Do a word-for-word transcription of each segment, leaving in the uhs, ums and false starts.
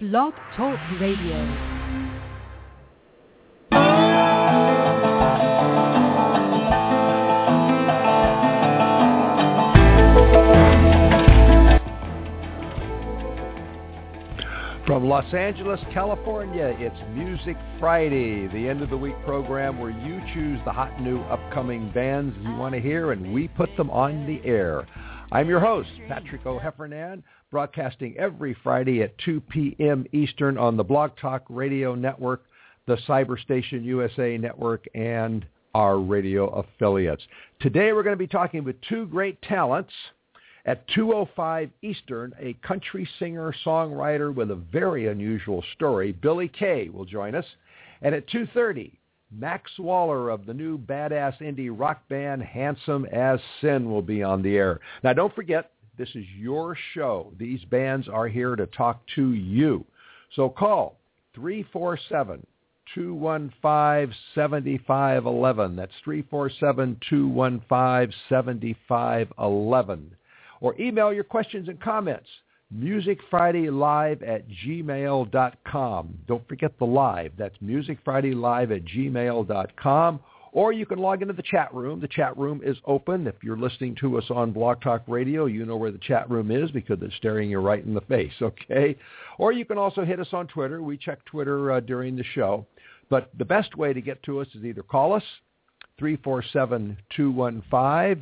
Block Talk Radio. From Los Angeles, California, it's Music Friday, the end of the week program where you choose the hot new upcoming bands you want to hear and we put them on the air. I'm your host, Patrick O'Heffernan, broadcasting every Friday at two p.m. Eastern on the Block Talk Radio Network, the Cyber Station U S A Network, and our radio affiliates. Today we're going to be talking with two great talents. At two oh five Eastern, a country singer-songwriter with a very unusual story, Billy Kay, will join us. And at two thirty, Max Waller of the new badass indie rock band Handsome as Sin will be on the air. Now, don't forget, this is your show. These bands are here to talk to you. So call three four seven, two one five, seven five one one. That's three four seven, two one five, seven five one one. Or email your questions and comments, music friday live at gmail dot com. Don't forget the live. That's music friday live at gmail dot com. Or you can log into the chat room. The chat room is open. If you're listening to us on Block Talk Radio, you know where the chat room is because it's staring you right in the face, okay? Or you can also hit us on Twitter. We check Twitter uh, during the show. But the best way to get to us is either call us, three four seven, two one five,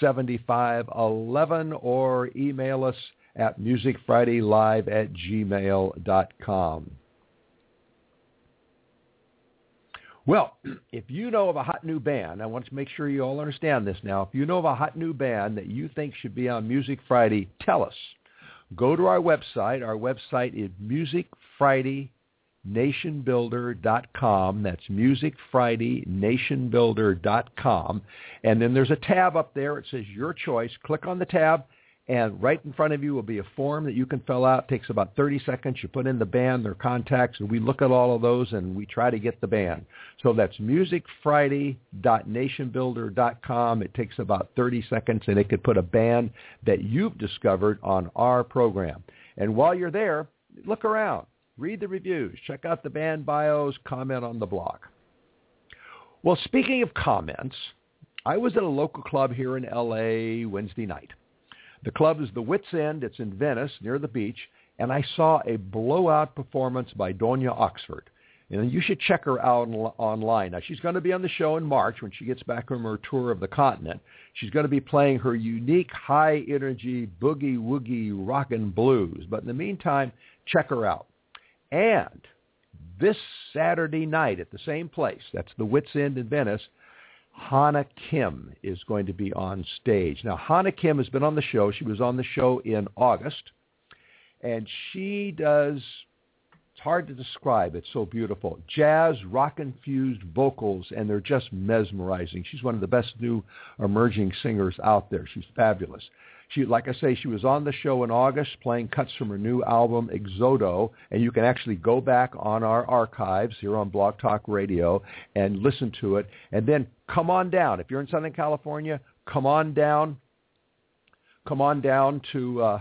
seven five one one, or email us at music friday live at gmail dot com. Well, if you know of a hot new band, I want to make sure you all understand this now. If you know of a hot new band that you think should be on Music Friday, tell us. Go to our website. Our website is music friday nation builder dot com. That's music friday nation builder dot com. And then there's a tab up there. It says your choice. Click on the tab, and right in front of you will be a form that you can fill out. It takes about thirty seconds. You put in the band, their contacts, and we look at all of those, and we try to get the band. So that's music friday nation builder dot com. It takes about thirty seconds, and it could put a band that you've discovered on our program. And while you're there, look around. Read the reviews, check out the band bios, comment on the blog. Well, speaking of comments, I was at a local club here in L A Wednesday night. The club is The Wits End. It's in Venice, near the beach, and I saw a blowout performance by Donya Oxford. And you should check her out online. Now, she's going to be on the show in March when she gets back from her tour of the continent. She's going to be playing her unique, high-energy, boogie-woogie rockin' blues. But in the meantime, check her out. And this Saturday night at the same place, that's the Wits End in Venice, Hannah Kim is going to be on stage. Now, Hannah Kim has been on the show. She was on the show in August, and she does, it's hard to describe, it's so beautiful, jazz, rock-infused vocals, and they're just mesmerizing. She's one of the best new emerging singers out there. She's fabulous. She, like I say, she was on the show in August playing cuts from her new album, Exodo, and you can actually go back on our archives here on Blog Talk Radio and listen to it. And then come on down. If you're in Southern California, come on down. Come on down to uh,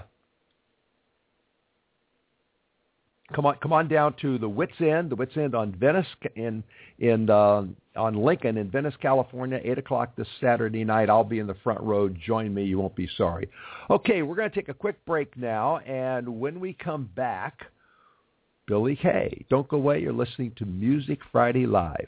come on come on down to the Wits End, the Wits End on Venice in in uh, on Lincoln in Venice, California, eight o'clock this Saturday night. I'll be in the front row. Join me. You won't be sorry. Okay, we're going to take a quick break now, and when we come back, Billy Kay. Don't go away. You're listening to Music Friday Live.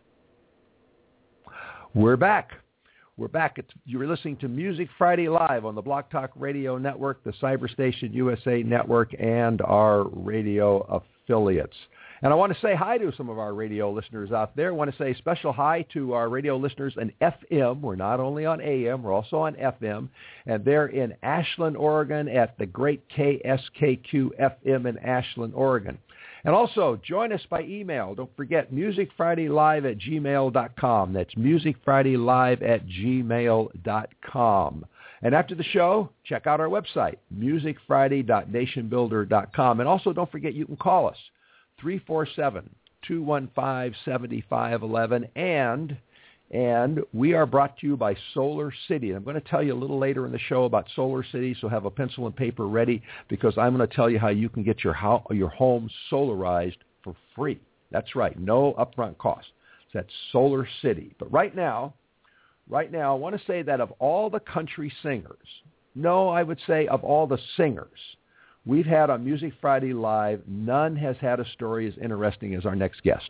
We're back. We're back. It's, you're listening to Music Friday Live on the Block Talk Radio Network, the Cyber Station U S A Network, and our radio affiliates. And I want to say hi to some of our radio listeners out there. I want to say a special hi to our radio listeners in F M. We're not only on A M, we're also on F M. And they're in Ashland, Oregon at the great K S K Q F M in Ashland, Oregon. And also, join us by email. Don't forget, MusicFridayLive at gmail dot com. That's MusicFridayLive at gmail dot com. And after the show, check out our website, music friday nation builder dot com. And also, don't forget, you can call us, three four seven, two one five, seven five one one. And, and we are brought to you by SolarCity. I'm going to tell you a little later in the show about SolarCity, so have a pencil and paper ready, because I'm going to tell you how you can get your ho- your home solarized for free. That's right, no upfront cost. So that's SolarCity. But right now, Right now, I want to say that of all the country singers, no, I would say of all the singers we've had on Music Friday Live, none has had a story as interesting as our next guest.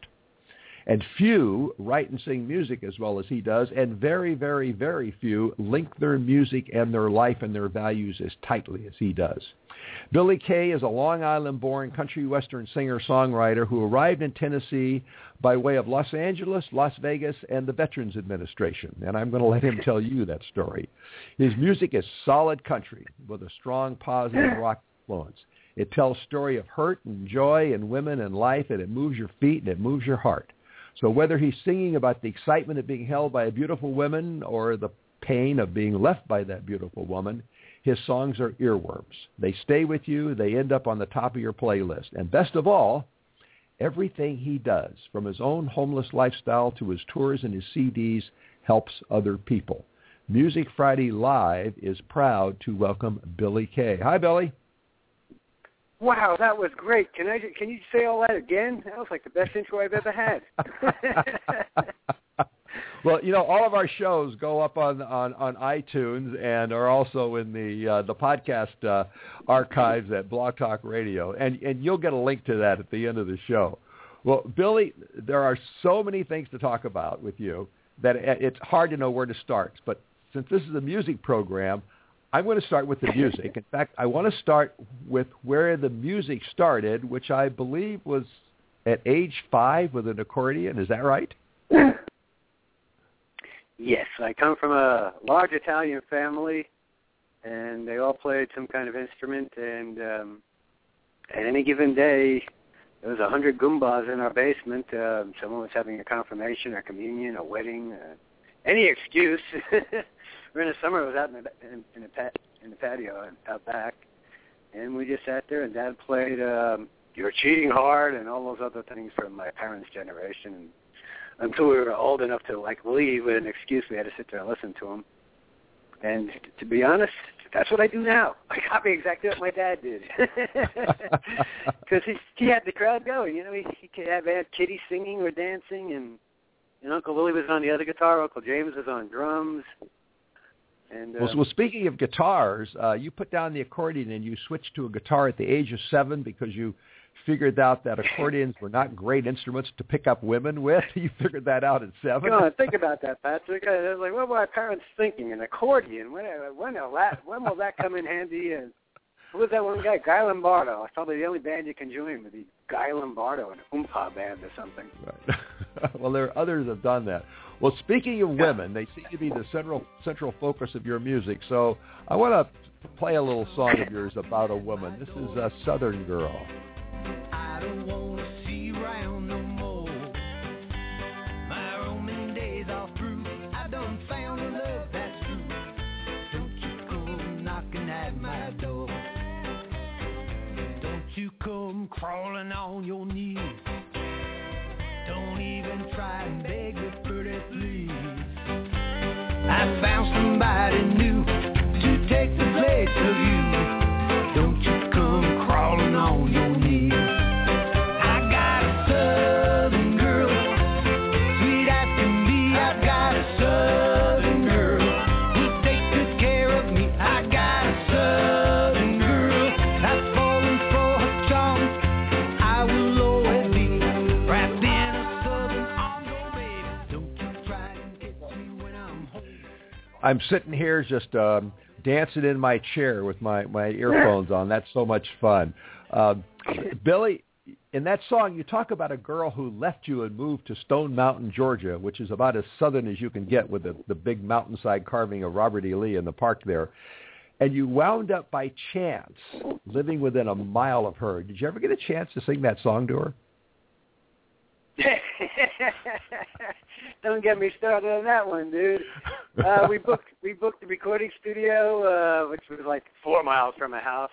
And few write and sing music as well as he does, and very, very, very few link their music and their life and their values as tightly as he does. Billy Kay is a Long Island-born country western singer-songwriter who arrived in Tennessee by way of Los Angeles, Las Vegas, and the Veterans Administration. And I'm going to let him tell you that story. His music is solid country with a strong positive rock influence. It tells story of hurt and joy and women and life, and it moves your feet and it moves your heart. So whether he's singing about the excitement of being held by a beautiful woman or the pain of being left by that beautiful woman, his songs are earworms. They stay with you. They end up on the top of your playlist. And best of all, everything he does, from his own homeless lifestyle to his tours and his C Ds, helps other people. Music Friday Live is proud to welcome Billy Kay. Hi, Billy. Wow, that was great. Can I? Can you say all that again? That was like the best intro I've ever had. Well, you know, all of our shows go up on, on, on iTunes and are also in the uh, the podcast uh, archives at Block Talk Radio, and and you'll get a link to that at the end of the show. Well, Billy, there are so many things to talk about with you that it's hard to know where to start. But since this is a music program, I'm going to start with the music. In fact, I want to start with where the music started, which I believe was at age five with an accordion. Is that right? Yes. I come from a large Italian family, and they all played some kind of instrument. And um, at any given day, there was one hundred Goombas in our basement. Uh, someone was having a confirmation, a communion, a wedding, uh, any excuse. We're in the summer. I was out in the in, in the, pat, in the patio out back, and we just sat there. And Dad played um, "You're Cheating Hard" and all those other things from my parents' generation. Until we were old enough to like leave with an excuse, we had to sit there and listen to him. And t- to be honest, that's what I do now. I copy exactly what my dad did, because he he had the crowd going. You know, he, he could have Aunt Kitty singing or dancing, and and Uncle Willie was on the other guitar. Uncle James was on drums. And, uh, well, well, speaking of guitars, uh, you put down the accordion and you switched to a guitar at the age of seven because you figured out that accordions were not great instruments to pick up women with. You figured that out at seven. Come on, think about that, Patrick. I was like, what were my parents thinking? An accordion? When when, when will that come in handy? Uh, who was that one guy? Guy Lombardo. It's probably the only band you can join with, the Guy Lombardo, an oompa band or something. Right. Well, there are others that have done that. Well, speaking of women, they seem to be the central central focus of your music. So I want to play a little song of yours about a woman. This is a Southern Girl. I don't want to see you around no more. My roaming days are through. I done found a love that's true. Don't you come knocking at my door. Don't you come crawling on your knees. Don't even try and beg with pretty please. I found somebody new to take the place of you. Don't you come crawling on your knees. I got a southern girl, sweet as can be. I got a southern girl who takes good care of me. I got a southern girl that's fallen for her charms. I will always be wrapped in. I'm sitting here just um, dancing in my chair with my, my earphones on. That's so much fun. Uh, Billy, in that song, you talk about a girl who left you and moved to Stone Mountain, Georgia, which is about as southern as you can get with the, the big mountainside carving of Robert E. Lee in the park there. And you wound up by chance living within a mile of her. Did you ever get a chance to sing that song to her? Don't get me started on that one, dude. Uh, we booked we booked the recording studio, uh, which was like four miles from my house.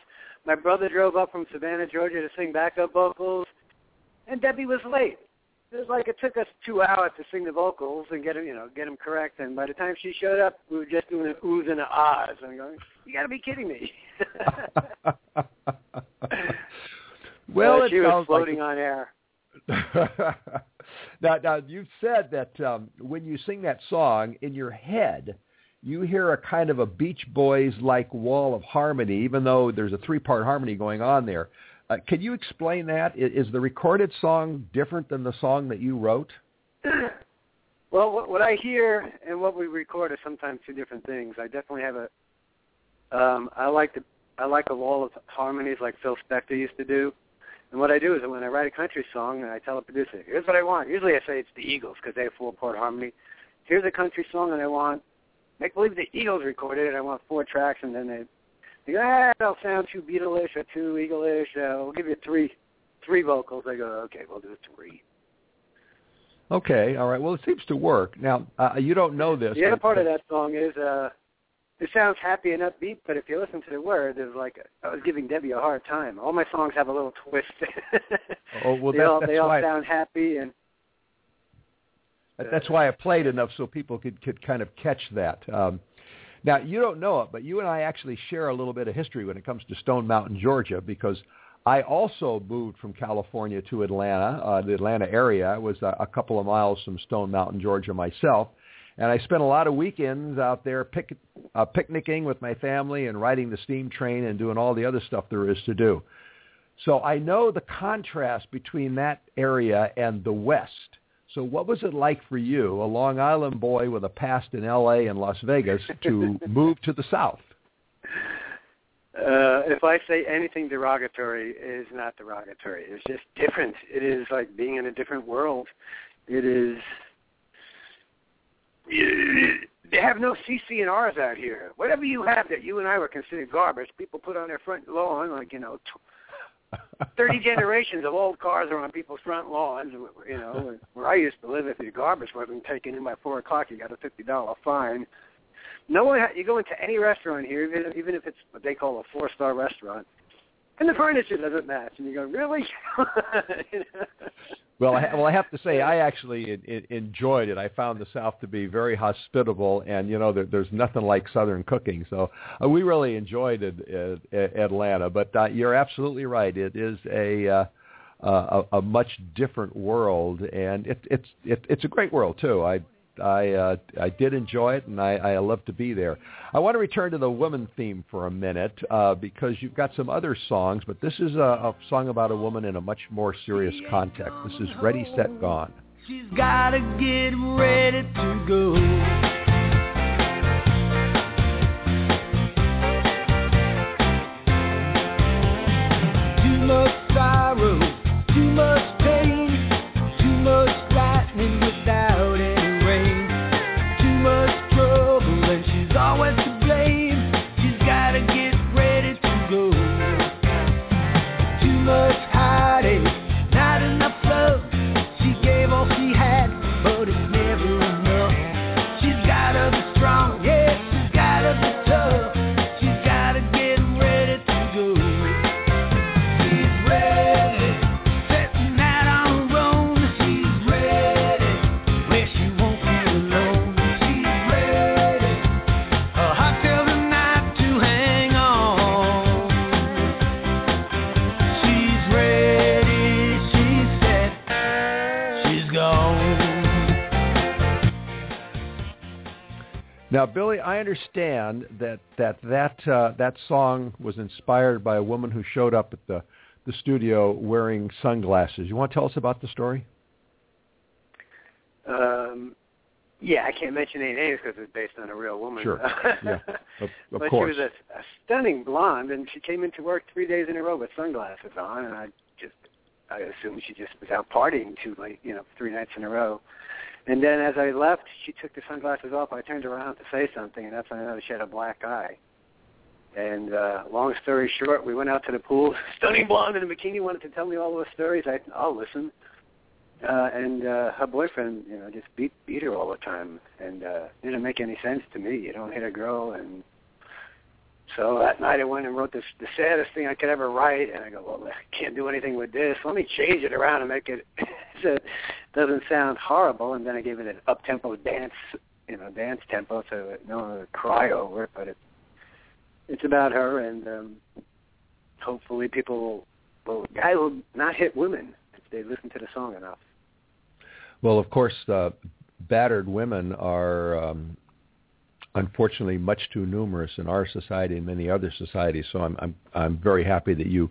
My brother drove up from Savannah, Georgia to sing backup vocals, and Debbie was late. It was like it took us two hours to sing the vocals and get them, you know, get them correct. And by the time she showed up, we were just doing an oohs and an ahs. I'm going, you got to be kidding me. Well, uh, she was floating like... on air. now, now, you've said that um, when you sing that song, in your head, you hear a kind of a Beach Boys-like wall of harmony, even though there's a three-part harmony going on there. Uh, can you explain that? Is, is the recorded song different than the song that you wrote? Well, what, what I hear and what we record are sometimes two different things. I definitely have a um, I like the I like a wall of harmonies like Phil Spector used to do. And what I do is when I write a country song, and I tell a producer, here's what I want. Usually I say it's the Eagles because they have four-part harmony. Here's a country song that I want. Make believe the Eagles recorded it. I want four tracks, and then they, they go, ah, that'll sound too Beatle-ish or too Eagle-ish. Uh, we'll give you three three vocals. I go, okay, we'll do three. Okay, all right. Well, it seems to work. Now, uh, you don't know this. The other but, part but... of that song is uh, it sounds happy and upbeat, but if you listen to the words, it's like I was giving Debbie a hard time. All my songs have a little twist. oh, well, they that, all, that's they all why... sound happy and... That's why I played enough so people could, could kind of catch that. Um, now, you don't know it, but you and I actually share a little bit of history when it comes to Stone Mountain, Georgia, because I also moved from California to Atlanta, uh, the Atlanta area. I was uh, a couple of miles from Stone Mountain, Georgia myself, and I spent a lot of weekends out there pic- uh, picnicking with my family and riding the steam train and doing all the other stuff there is to do. So I know the contrast between that area and the West. So what was it like for you, a Long Island boy with a past in L A and Las Vegas, to move to the South? Uh, if I say anything derogatory, it is not derogatory. It's just different. It is like being in a different world. It is... They have no C C and R's out here. Whatever you have that you and I would consider garbage, people put on their front lawn, like, you know... T- Thirty generations of old cars are on people's front lawns. You know, where I used to live, if your garbage wasn't taken in by four o'clock, you got a fifty dollar fine. No one. Ha- you go into any restaurant here, even even if it's what they call a four star restaurant, and the furniture doesn't match, and you go, really? You know? Well, I, well, I have to say, I actually it, it enjoyed it. I found the South to be very hospitable, and you know, there, there's nothing like Southern cooking. So uh, we really enjoyed it, uh, Atlanta. But uh, you're absolutely right; it is a uh, uh, a much different world, and it, it's it, it's a great world too. I I uh, I did enjoy it, and I, I love to be there. I want to return to the woman theme for a minute uh, because you've got some other songs, but this is a, a song about a woman in a much more serious context. This is Ready, Set, Gone. She's got to get ready to go. Too much sorrow, too much pain, too much lightning without it. Now, Billy, I understand that that that, uh, that song was inspired by a woman who showed up at the, the studio wearing sunglasses. You want to tell us about the story? Um, yeah, I can't mention any names because it's based on a real woman. Sure, yeah, of, of but course. She was a, a stunning blonde, and she came into work three days in a row with sunglasses on, and I just I assume she just was out partying too late, you know, three nights in a row. And then as I left, she took the sunglasses off. I turned around to say something, and that's when I noticed she had a black eye. And uh, long story short, we went out to the pool. Stunning blonde in a bikini wanted to tell me all those stories. I, I'll listen. Uh, and uh, her boyfriend, you know, just beat beat her all the time. And uh, it didn't make any sense to me. You don't hit a girl. And so that night I went and wrote this, the saddest thing I could ever write. And I go, well, I can't do anything with this. Let me change it around and make it so it doesn't sound horrible. And then I gave it an up-tempo dance, you know, dance tempo so no one would cry over it. But it, it's about her, and um, hopefully people will, guys will not hit women if they listen to the song enough. Well, of course, uh, battered women are um, unfortunately much too numerous in our society and many other societies. So I'm I'm I'm very happy that you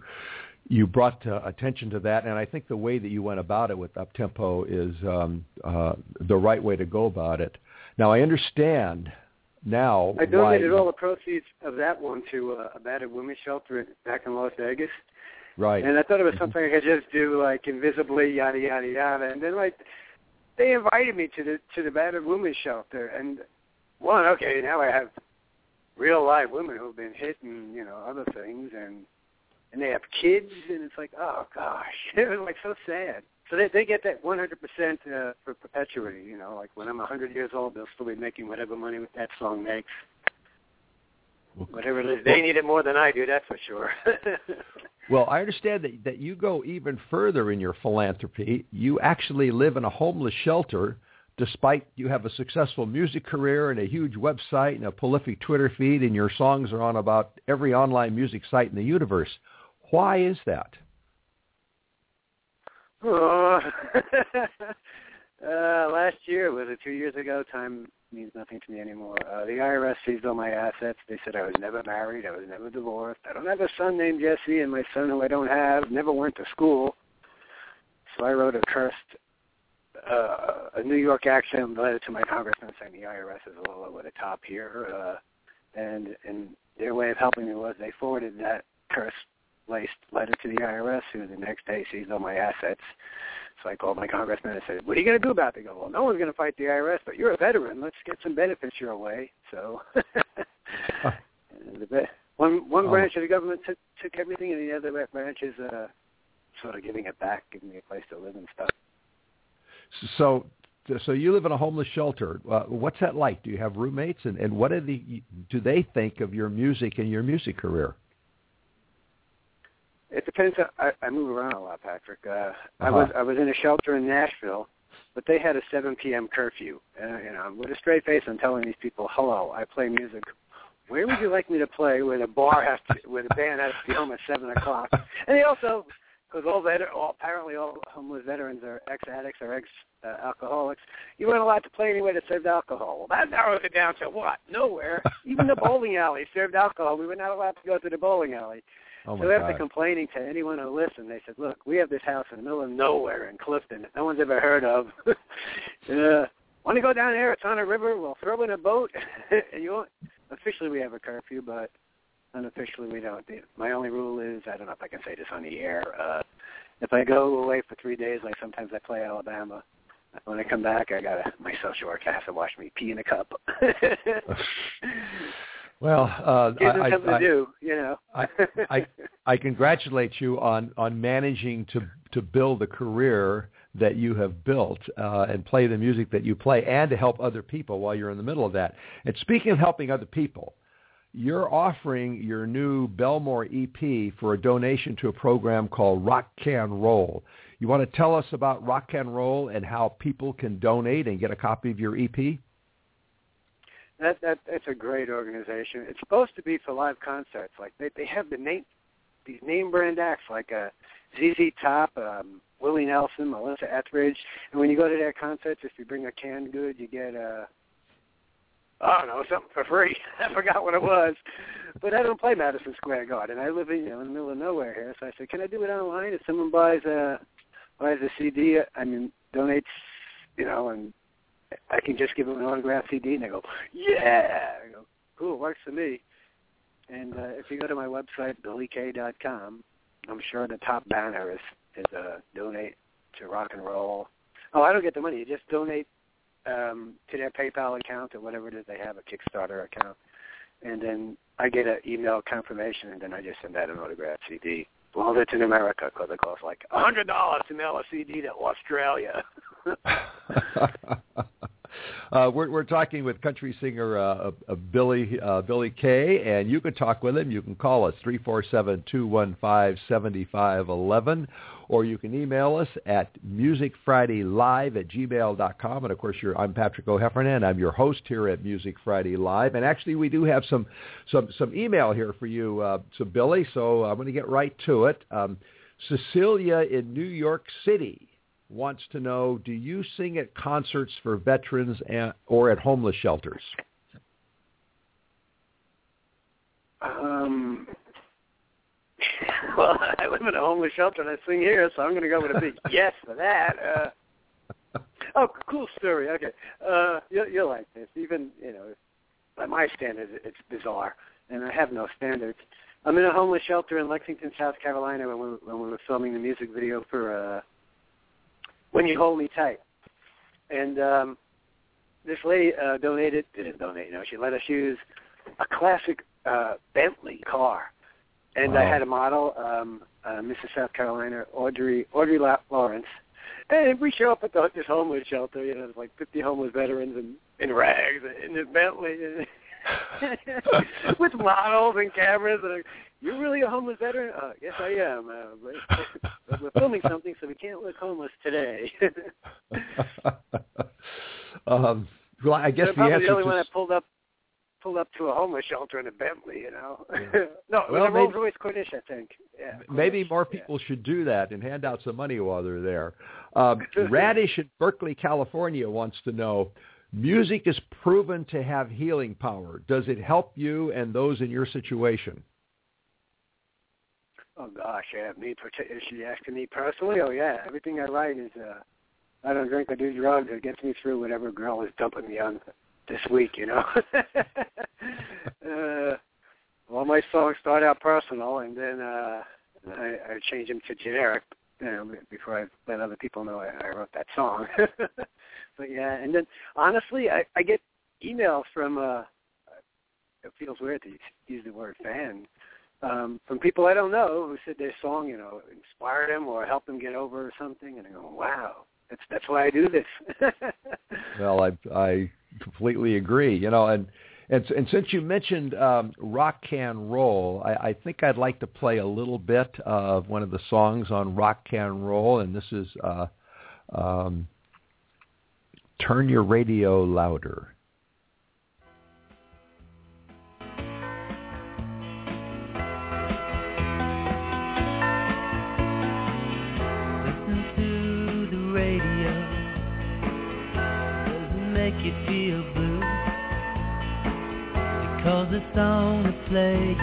you brought uh, attention to that, and I think the way that you went about it with up-tempo is um, uh, the right way to go about it. Now I understand. Now, I donated why, all the proceeds of that one to uh, a battered women's shelter back in Las Vegas. Right. And I thought it was something I could just do, like, invisibly, yada, yada, yada. And then, like, they invited me to the to the battered women's shelter. And, one, okay, now I have real live women who have been hit and, you know, other things. And and they have kids. And it's like, oh, gosh. It was, like, so sad. So they they get that one hundred percent uh, for perpetuity, you know, like when I'm one hundred years old, they'll still be making whatever money that song makes. Whatever it is. They need it more than I do, that's for sure. Well, I understand that, that you go even further in your philanthropy. You actually live in a homeless shelter despite you have a successful music career and a huge website and a prolific Twitter feed, and your songs are on about every online music site in the universe. Why is that? Oh. uh, last year, was it two years ago? Time means nothing to me anymore. Uh, the I R S seized all my assets. They said I was never married. I was never divorced. I don't have a son named Jesse, and my son, who I don't have, never went to school. So I wrote a cursed, uh, a New York accent letter to my congressman saying the I R S is a little over the top here. Uh, and, and their way of helping me was they forwarded that cursed letter to the I R S, who the next day seized all my assets. So I called my congressman and said, what are you going to do about it? They go, well, no one's going to fight the I R S, but you're a veteran. Let's get some benefits your way. So uh, one one branch um, of the government took, took everything, and the other branch is uh, sort of giving it back, giving me a place to live and stuff. So so you live in a homeless shelter. Uh, what's that like? Do you have roommates? And, and what are the, do they think of your music and your music career? It depends. I, I move around a lot, Patrick. Uh, uh-huh. I was I was in a shelter in Nashville, but they had a seven p.m. curfew. And, you know, with a straight face, I'm telling these people, "Hello, I play music. Where would you like me to play? Where the bar has to, where the band has to be home at seven o'clock?" And they also, because all, veter- all apparently all homeless veterans are ex-addicts or ex-alcoholics. Uh, you weren't allowed to play anywhere that served alcohol. Well, that narrows it down to what? Nowhere. Even the bowling alley served alcohol. We were not allowed to go to the bowling alley. Oh so after God. Complaining to anyone who listened, they said, look, we have this house in the middle of nowhere in Clifton that no one's ever heard of. uh, want to go down there? It's on a river. We'll throw in a boat. And you won't. Officially, we have a curfew, but unofficially, we don't. My only rule is, I don't know if I can say this on the air, uh, if I go away for three days, like sometimes I play Alabama, when I come back, I got my social worker has to watch me pee in a cup. Well, uh, I, I, I, do, you know. I, I, I congratulate you on, on managing to, to build the career that you have built uh, and play the music that you play and to help other people while you're in the middle of that. And speaking of helping other people, you're offering your new Belmore E P for a donation to a program called Rock Can Roll. You want to tell us about Rock Can Roll and how people can donate and get a copy of your E P? That that that's a great organization. It's supposed to be for live concerts. Like they they have the name these name brand acts like uh, Z Z Top, um, Willie Nelson, Melissa Etheridge, and when you go to their concerts, if you bring a canned good, you get a I don't know something for free. I forgot what it was, but I don't play Madison Square Garden. I live in you know, in the middle of nowhere here, so I said, can I do it online? If someone buys a buys a C D, I mean donates, you know, and I can just give them an autographed C D, and they go, yeah. I go, cool, works for me. And uh, if you go to my website, Billy Kay dot com, I'm sure the top banner is is uh, donate to Rock and Roll. Oh, I don't get the money. You just donate um, to their PayPal account or whatever it is they have, a Kickstarter account. And then I get an email confirmation, and then I just send out an autographed C D. Well, that's in America because it costs like one hundred dollars to mail a C D to Australia. uh, we're, we're talking with country singer uh, uh, Billy uh, Billy Kay, and you can talk with him. You can call us, three four seven, two one five, seven five one one, or you can email us at music friday live at gmail dot com. And, of course, you're, I'm Patrick O'Heffernan. I'm your host here at Music Friday Live. And, actually, we do have some some, some email here for you, uh, so Billy, so I'm going to get right to it. Um, Cecilia in New York City wants to know, do you sing at concerts for veterans and, or at homeless shelters? Um, well, I live in a homeless shelter and I sing here, so I'm going to go with a big yes for that. Uh, oh, cool story. Okay. Uh, you'll, you'll like this. Even, you know, by my standards, it's bizarre, and I have no standards. I'm in a homeless shelter in Lexington, South Carolina, when we, when we were filming the music video for uh, When You Hold Me Tight. And um, this lady uh, donated, didn't donate, you know, she let us use a classic uh, Bentley car. And wow. I had a model, um, uh, Missus South Carolina, Audrey Audrey Lawrence. And we show up at the, this homeless shelter, you know, there's like fifty homeless veterans in, in rags, in the Bentley, and with models and cameras. And you're really a homeless veteran? Uh, yes, I am. Uh, but we're filming something, so we can't look homeless today. um, well, I guess the answer the only is... one I pulled up, pulled up to a homeless shelter in a Bentley, you know. Yeah. No, well, it was a Rolls Royce Cornish, I think. Yeah, Cornish. Maybe more people yeah. should do that and hand out some money while they're there. Um, Radish in Berkeley, California wants to know, music is proven to have healing power. Does it help you and those in your situation? Oh, gosh, yeah. Me, is she asking me personally? Oh, yeah. Everything I write is, uh, I don't drink or do drugs. It gets me through whatever girl is dumping me on this week, you know. uh, all my songs start out personal, and then uh, I, I change them to generic, you know, before I let other people know I, I wrote that song. But, yeah, and then, honestly, I, I get emails from, uh, it feels weird to use the word fan, um, from people I don't know who said their song, you know, inspired them or helped them get over something, and I go, wow, that's that's why I do this. Well, I I completely agree, you know, and and, and since you mentioned um, Rock Can Roll, I, I think I'd like to play a little bit of one of the songs on Rock Can Roll, and this is uh, um, Turn Your Radio Louder. You feel blue because the song is playing,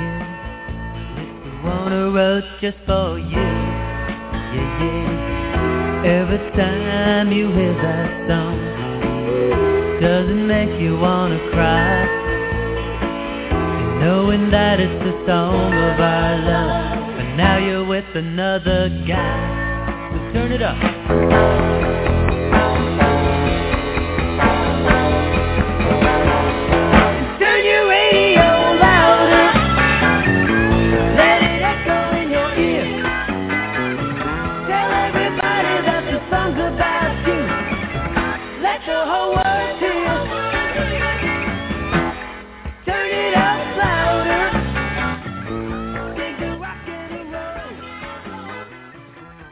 it's the one I wrote just for you. Yeah, yeah. Every time you hear that song, does it make you wanna cry? And knowing that it's the song of our love, but now you're with another guy. So turn it up.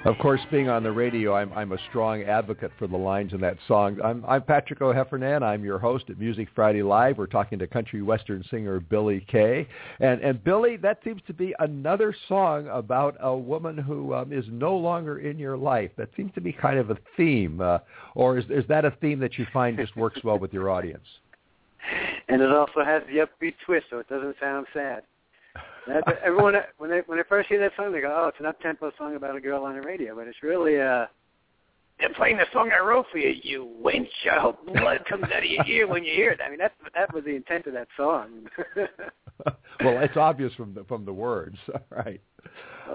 Of course, being on the radio, I'm, I'm a strong advocate for the lines in that song. I'm, I'm Patrick O'Heffernan. I'm your host at Music Friday Live. We're talking to country western singer Billy Kay. And, and Billy, that seems to be another song about a woman who um, is no longer in your life. That seems to be kind of a theme. Uh, or is, is that a theme that you find just works well with your audience? And it also has the upbeat twist, so it doesn't sound sad. Everyone, when they when they first hear that song, they go, "Oh, it's an up-tempo song about a girl on the radio," but it's really uh, they're playing the song I wrote for you, you wench. I hope blood comes out of your ear when you hear it. I mean, that's, that was the intent of that song. Well, it's obvious from the from the words. All right.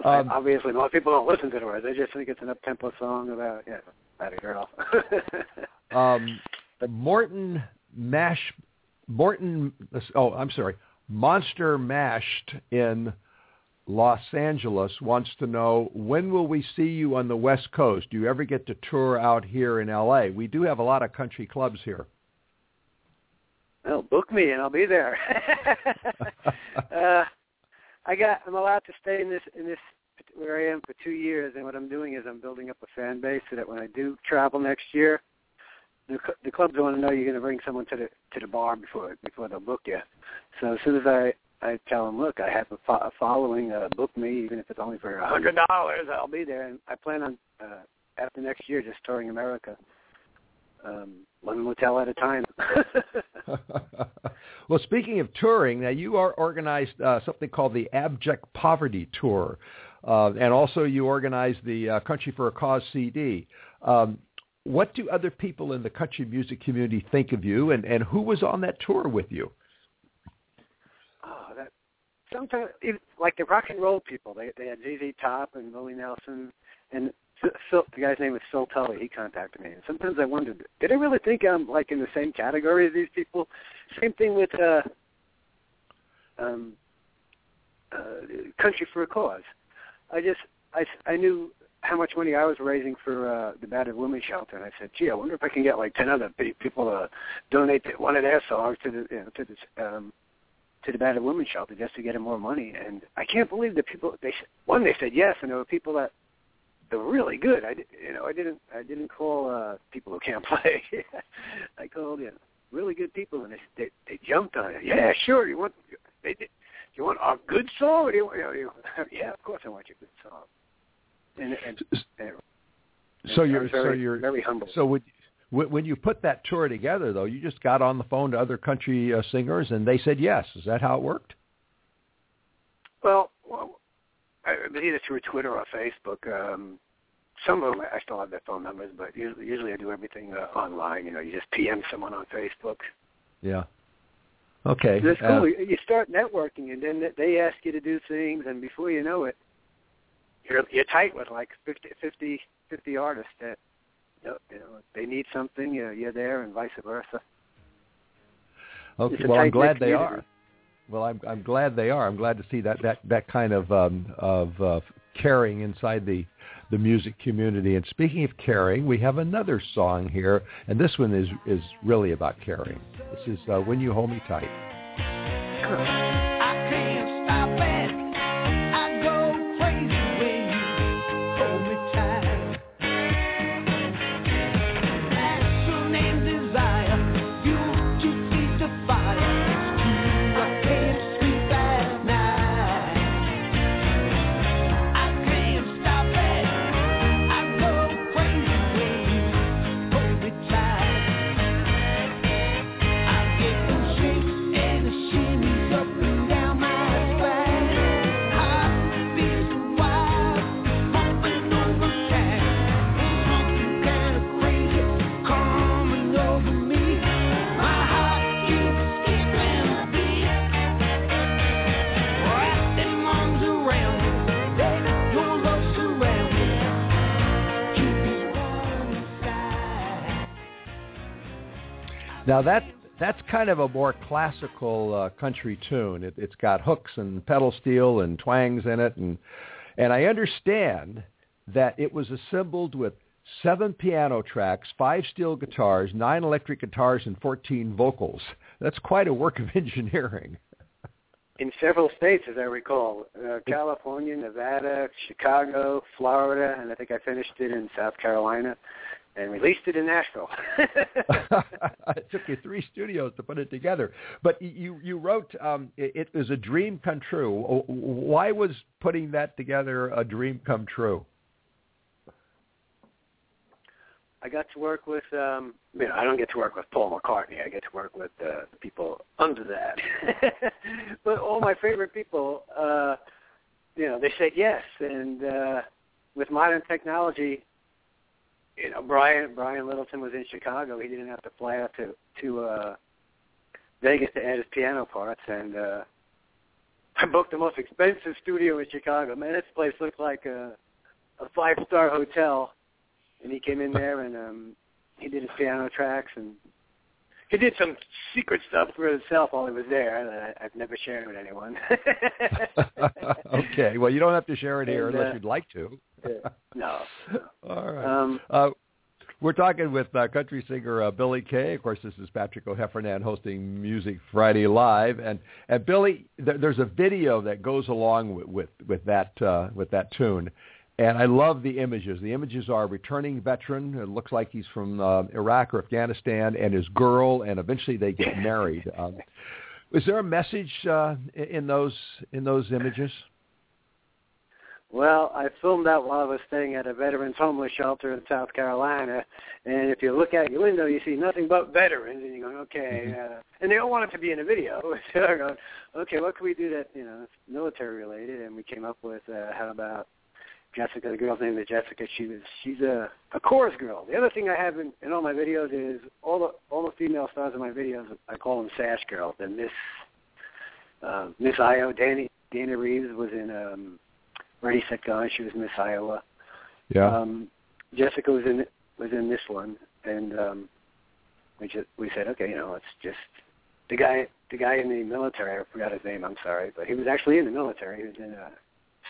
Well, um, obviously, most people don't listen to the words. They just think it's an up-tempo song about, yeah, about a girl. um, Morton Mash, Morton, oh, I'm sorry, Monster Mashed in Los Angeles wants to know, when will we see you on the West Coast? Do you ever get to tour out here in L A? We do have a lot of country clubs here. Well, book me and I'll be there. uh, I got, I'm allowed to stay in this, in this, where I am for two years, and what I'm doing is I'm building up a fan base so that when I do travel next year, the, the clubs want to know you're going to bring someone to the to the bar before before they'll book you. So as soon as I I tell them, look, I have a, fo- a following, uh, book me, even if it's only for one hundred dollars, I'll be there. And I plan on, uh, after next year, just touring America, um, one motel at a time. Well, speaking of touring, now you are organized uh, something called the Abject Poverty Tour, uh, and also you organize the uh, Country for a Cause C D. Um, what do other people in the country music community think of you, and, and who was on that tour with you? Sometimes, like the rock and roll people, they they had Z Z Top and Willie Nelson, and Phil, the guy's name was Phil Tully. He contacted me, and sometimes I wondered, did I really think I'm like in the same category as these people? Same thing with uh, um, uh, Country for a Cause. I just I, I knew how much money I was raising for uh, the Battered Women's Shelter, and I said, gee, I wonder if I can get like ten other people to donate one of their songs to the you know, to this. Um, to the Battered Women's Shelter just to get him more money. And I can't believe the people, they one, they said yes, and there were people that they were really good. I, did, you know, I didn't I didn't call uh, people who can't play. I called, you know, really good people, and they, they they jumped on it. Yeah, sure, you want they did, you want a good song? Or do you want, you know, you want, yeah, of course I want your good song. And, and, and, and so you're very, so you're very humble. So would. When you put that tour together, though, you just got on the phone to other country uh, singers, and they said yes. Is that how it worked? Well, well either through Twitter or Facebook. Um, some of them, I still have their phone numbers, but usually, usually I do everything uh, online. You know, you just P M someone on Facebook. Yeah. Okay. That's cool. Uh, you start networking, and then they ask you to do things, and before you know it, you're, you're tight with like fifty, fifty, fifty artists that, you know, they need something, you know, you're there, and vice versa. Okay. Well, I'm glad they are. Well, I'm I'm glad they are. I'm glad to see that that, that kind of um, of uh, caring inside the the music community. And speaking of caring, we have another song here, and this one is is really about caring. This is uh, When You Hold Me Tight. I can't stop it. I go crazy. Now that that's kind of a more classical uh, country tune. It, it's got hooks and pedal steel and twangs in it, and and I understand that it was assembled with seven piano tracks, five steel guitars, nine electric guitars, and fourteen vocals. That's quite a work of engineering. In several states, as I recall, uh, California, Nevada, Chicago, Florida, and I think I finished it in South Carolina. And released it in Nashville. It took you three studios to put it together. But you you wrote, um, it, it was a dream come true. Why was putting that together a dream come true? I got to work with, um, you know, I don't get to work with Paul McCartney. I get to work with uh, the people under that. But all my favorite people, uh, you know, they said yes. And uh, with modern technology, you know, Brian Brian Littleton was in Chicago. He didn't have to fly out to to uh, Vegas to add his piano parts, and uh, I booked the most expensive studio in Chicago. Man, this place looked like a, a five-star hotel, and he came in there and um, he did his piano tracks, and he did some secret stuff for himself while he was there that I, I've never shared with anyone. Okay. Well, you don't have to share it here and, uh, unless you'd like to. No. All right. Um, uh, we're talking with uh, country singer uh, Billy Kay. Of course, this is Patrick O'Heffernan hosting Music Friday Live. And, and Billy, th- there's a video that goes along with, with, with, that, uh, with that tune. And I love the images. The images are a returning veteran. It looks like he's from uh, Iraq or Afghanistan, and his girl, and eventually they get married. Um, is there a message uh, in those in those images? Well, I filmed that while I was staying at a veterans homeless shelter in South Carolina. And if you look out your window, you see nothing but veterans, and you're going, okay. Mm-hmm. Uh, and they all wanted to be in a video. So they're going, okay, what can we do that, you know, it's military related? And we came up with uh, how about Jessica, the girl's name is Jessica. She was, she's a, a chorus girl. The other thing I have in, in all my videos is all the all the female stars in my videos, I call them sash girls. And Miss uh, Miss Iowa, Danny, Danny Reeves was in um, Ready... Set... Gone!. She was Miss Iowa. Yeah. Um, Jessica was in was in this one, and um, we just we said, okay, you know, it's just the guy the guy in the military. I forgot his name. I'm sorry, but he was actually in the military. He was in a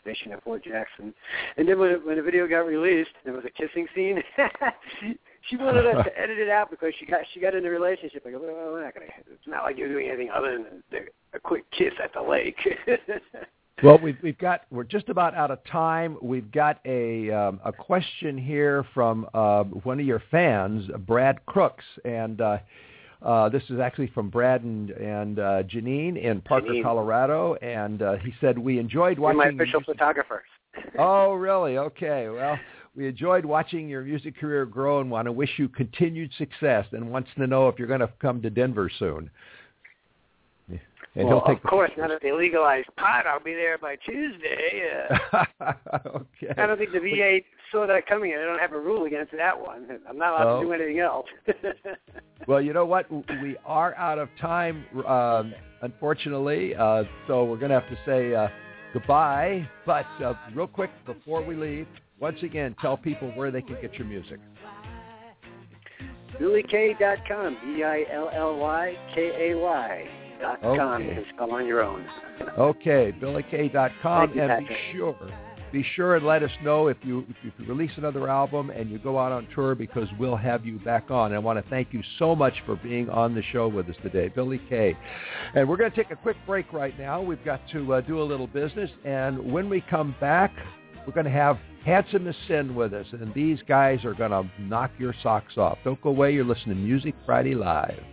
station at Fort Jackson. And then when, when the video got released, there was a kissing scene. She wanted us to edit it out because she got she got in a relationship. I go, well, we're not gonna, it's not like you're doing anything other than a quick kiss at the lake. Well, we've, we've got, we're just about out of time. We've got a um, a question here from uh, one of your fans, Brad Crooks, and uh, Uh, this is actually from Brad and, and uh, Janine in Parker, Janine. Colorado, and uh, he said, we enjoyed watching... You're my official music- photographer. Oh, really? Okay. Well, we enjoyed watching your music career grow and want to wish you continued success, and wants to know if you're going to come to Denver soon. Yeah. And well, he'll take of course, pictures. Now that they legalize pot, I'll be there by Tuesday. Uh, okay. I don't think the V A saw that coming, and I don't have a rule against that one. I'm not allowed oh. to do anything else. Well, you know what? We are out of time, um, unfortunately, uh, so we're going to have to say uh, goodbye. But uh, real quick, before we leave, once again, tell people where they can get your music. Billy Kay dot com, B I L L Y K A Y. Dot okay. com. You can spell on your own. Okay, Billy Kay dot com. You, and Patrick. be sure, be sure and let us know if you, if you release another album and you go out on tour, because we'll have you back on. And I want to thank you so much for being on the show with us today, Billy Kay. And we're going to take a quick break right now. We've got to uh, do a little business, and when we come back, we're going to have Handsome as Sin with us, and these guys are going to knock your socks off. Don't go away. You're listening to Music Friday Live.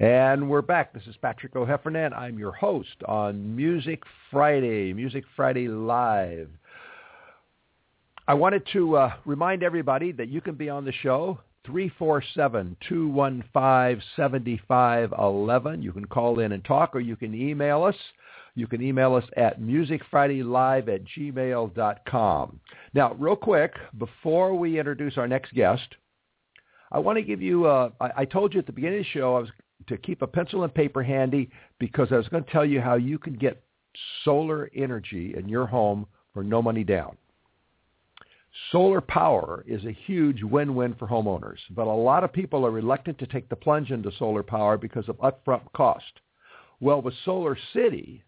And we're back. This is Patrick O'Heffernan. I'm your host on Music Friday, Music Friday Live. I wanted to uh, remind everybody that you can be on the show, three four seven, two one five, seven five one one. You can call in and talk, or you can email us. You can email us at music friday live at gmail dot com. Now, real quick, before we introduce our next guest, I want to give you, uh, I, I told you at the beginning of the show, I was to keep a pencil and paper handy, because I was going to tell you how you can get solar energy in your home for no money down. solar power is a huge win-win for homeowners, but a lot of people are reluctant to take the plunge into solar power because of upfront cost. Well, with SolarCity,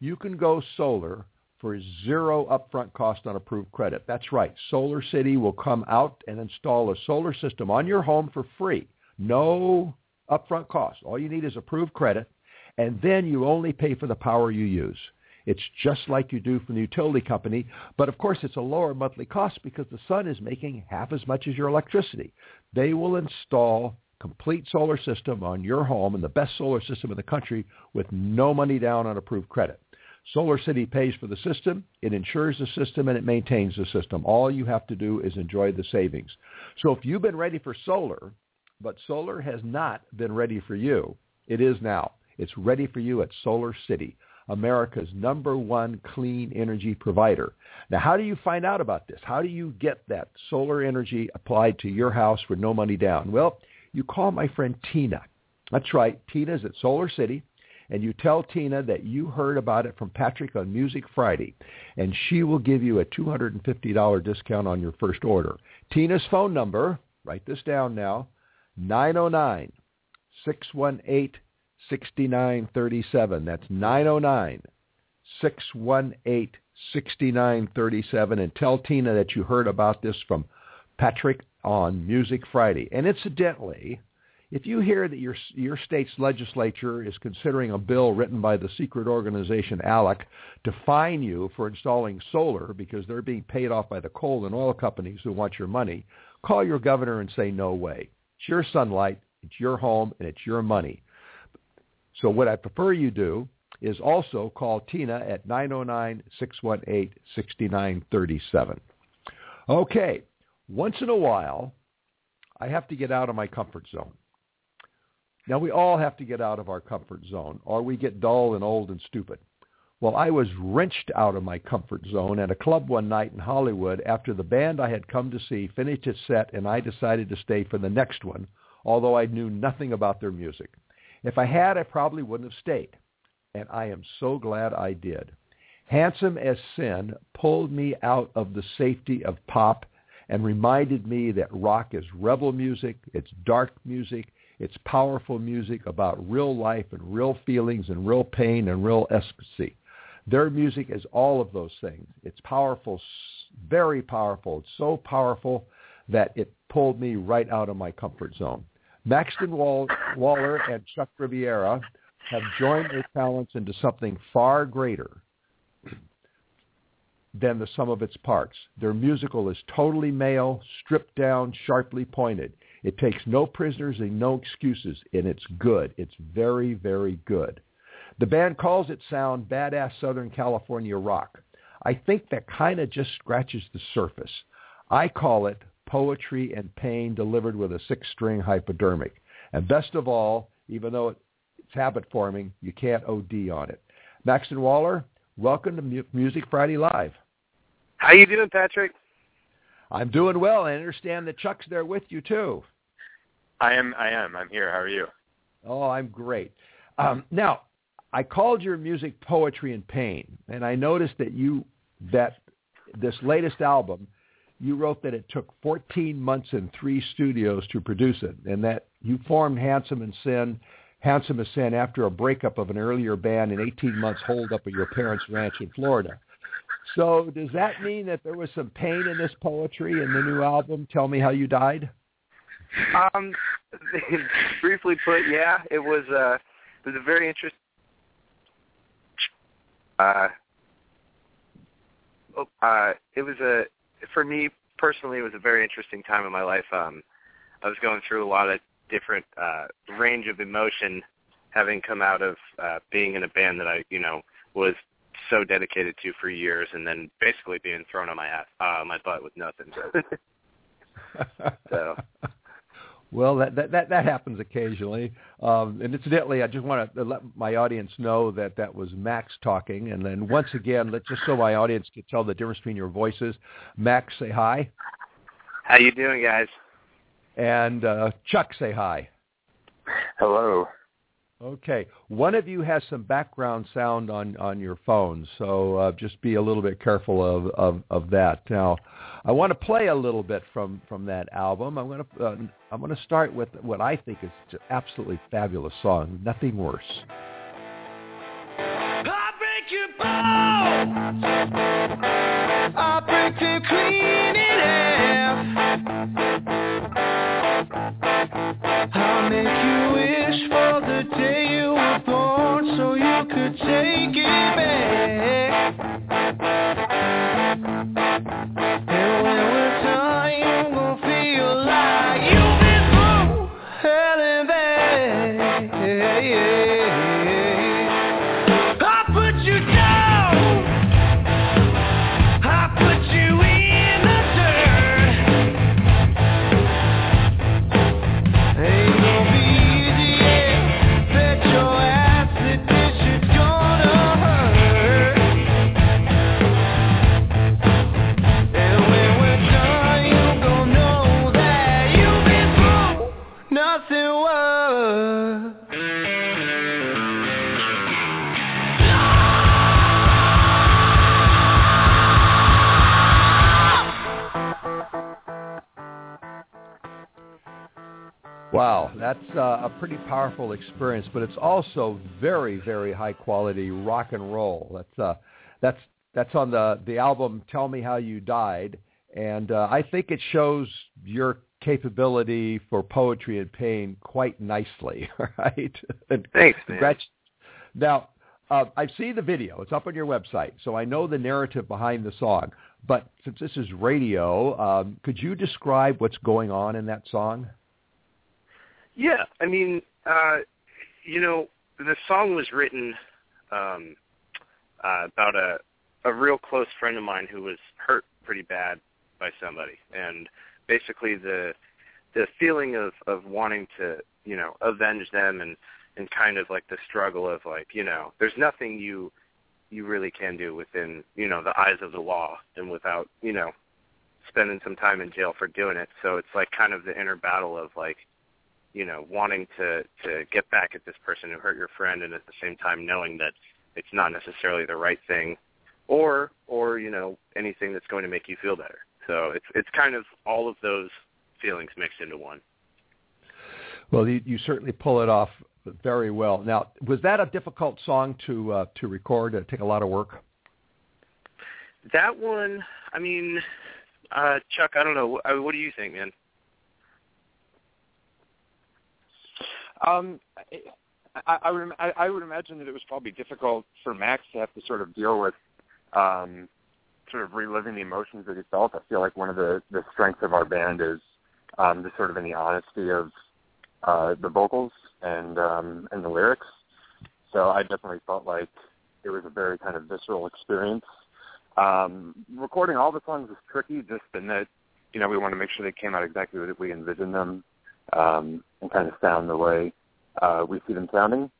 you can go solar for zero upfront cost on approved credit. That's right. SolarCity will come out and install a solar system on your home for free. No upfront cost. All you need is approved credit, and then you only pay for the power you use. It's just like you do from the utility company, but of course it's a lower monthly cost because the sun is making half as much as your electricity. They will install complete solar system on your home and the best solar system in the country with no money down on approved credit. SolarCity pays for the system, it insures the system, and it maintains the system. All you have to do is enjoy the savings. So if you've been ready for solar, but solar has not been ready for you, it is now. It's ready for you at SolarCity, America's number one clean energy provider. Now, how do you find out about this? How do you get that solar energy applied to your house with no money down? Well, you call my friend Tina. That's right. Tina's at SolarCity, and you tell Tina that you heard about it from Patrick on Music Friday, and she will give you a two hundred fifty dollars discount on your first order. Tina's phone number, write this down now, nine oh nine, six one eight, six nine three seven. sixty-nine thirty-seven. That's nine oh nine, six one eight, six nine three seven. And tell Tina that you heard about this from Patrick on Music Friday. And incidentally, if you hear that your your state's legislature is considering a bill written by the secret organization ALEC to fine you for installing solar because they're being paid off by the coal and oil companies who want your money, call your governor and say, no way. It's your sunlight, it's your home, and it's your money. So what I prefer you do is also call Tina at nine oh nine, six one eight, six nine three seven. Okay, once in a while, I have to get out of my comfort zone. Now, we all have to get out of our comfort zone, or we get dull and old and stupid. Well, I was wrenched out of my comfort zone at a club one night in Hollywood after the band I had come to see finished its set, and I decided to stay for the next one, although I knew nothing about their music. If I had, I probably wouldn't have stayed, and I am so glad I did. Handsome as Sin pulled me out of the safety of pop and reminded me that rock is rebel music, it's dark music, it's powerful music about real life and real feelings and real pain and real ecstasy. Their music is all of those things. It's powerful, very powerful. It's so powerful that it pulled me right out of my comfort zone. Max Waller and Chuck Riviera have joined their talents into something far greater than the sum of its parts. Their musical is totally male, stripped down, sharply pointed. It takes no prisoners and no excuses, and it's good. It's very, very good. The band calls its sound badass Southern California rock. I think that kind of just scratches the surface. I call it poetry and pain delivered with a six-string hypodermic. And best of all, even though it's habit-forming, you can't O D on it. Max and Waller, welcome to Mu- Music Friday Live. How you doing, Patrick? I'm doing well. I understand that Chuck's there with you, too. I am. I am. I'm here. How are you? Oh, I'm great. Um, now, I called your music Poetry and Pain, and I noticed that you that this latest album, you wrote that it took fourteen months and three studios to produce it, and that you formed Handsome and Sin, Handsome as Sin after a breakup of an earlier band and eighteen months holdup at your parents' ranch in Florida. So does that mean that there was some pain in this poetry in the new album, Tell Me How You Died? Um, briefly put, yeah, it was, uh, it was a very interesting... Uh, uh, it was a... For me, personally, it was a very interesting time in my life. Um, I was going through a lot of different uh, range of emotion, having come out of uh, being in a band that I, you know, was so dedicated to for years, and then basically being thrown on my ass, uh, my butt with nothing. So, well, that, that that that happens occasionally. Um, and incidentally, I just want to let my audience know that that was Max talking. And then once again, let just so my audience can tell the difference between your voices. Max, say hi. How you doing, guys? And uh, Chuck, say hi. Hello. Okay. One of you has some background sound on, on your phone, so uh, just be a little bit careful of, of, of that. Now, I want to play a little bit from, from that album. I'm going to uh, I'm going to start with what I think is an absolutely fabulous song, Nothing Worse. I'll break your bones. I'll break your clean in half. I'll make you in. For the day you were born, so you could take it back. And when we're done, you gon' feel like you've been through hell and back. I put you down, I put you in the dirt. Ain't no be. Wow, that's uh, a pretty powerful experience, but it's also very, very high quality rock and roll. That's uh, that's that's on the, the album Tell Me How You Died, and uh, I think it shows your capability for poetry and pain quite nicely, right? Thanks, man. Now, uh, I've seen the video. It's up on your website, so I know the narrative behind the song, but since this is radio, um, could you describe what's going on in that song? Yeah, I mean, uh, you know, the song was written um, uh, about a, a real close friend of mine who was hurt pretty bad by somebody, and basically the the feeling of, of wanting to, you know, avenge them, and, and kind of like the struggle of like, you know, there's nothing you you really can do within, you know, the eyes of the law and without, you know, spending some time in jail for doing it. So it's like kind of the inner battle of like, you know, wanting to, to get back at this person who hurt your friend, and at the same time knowing that it's not necessarily the right thing, or or you know, anything that's going to make you feel better. So it's it's kind of all of those feelings mixed into one. Well, you, you certainly pull it off very well. Now, was that a difficult song to uh, to record? Did it take a lot of work? That one, I mean, uh, Chuck, I don't know. What do you think, man? Um, I, I, would, I, I would imagine that it was probably difficult for Max to have to sort of deal with um, sort of reliving the emotions that he felt. I feel like one of the, the strengths of our band is um, the sort of in the honesty of uh, the vocals and um, and the lyrics. So I definitely felt like it was a very kind of visceral experience. Um, recording all the songs was tricky, just in that, you know, we want to make sure they came out exactly what we envisioned them. Um, and kind of sound the way uh, we see them sounding.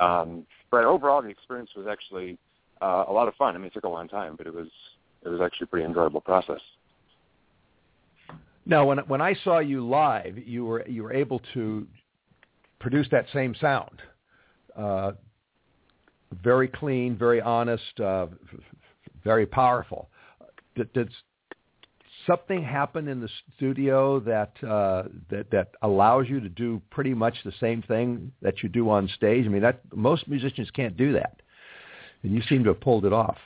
Um, but overall, the experience was actually uh, a lot of fun. I mean, it took a long time, but it was it was actually a pretty enjoyable process. Now, when when I saw you live, you were you were able to produce that same sound, uh, very clean, very honest, uh, very powerful. Did, did, Something happened in the studio that uh, that that allows you to do pretty much the same thing that you do on stage. I mean, that most musicians can't do that, and you seem to have pulled it off.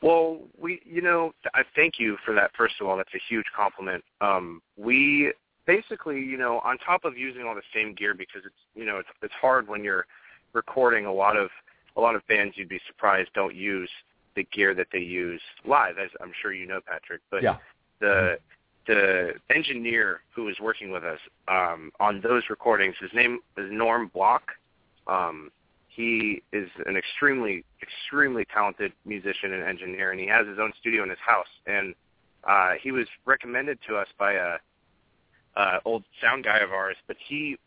Well, we, you know, I thank you for that. First of all, that's a huge compliment. Um, we basically, you know, on top of using all the same gear, because it's, you know, it's it's hard when you're recording. A lot of a lot of bands, you'd be surprised, don't use the gear that they use live, as I'm sure you know, Patrick. But yeah, the the engineer who was working with us um, on those recordings, his name is Norm Block. Um, he is an extremely, extremely talented musician and engineer, and he has his own studio in his house. And uh, he was recommended to us by a, a old sound guy of ours, but he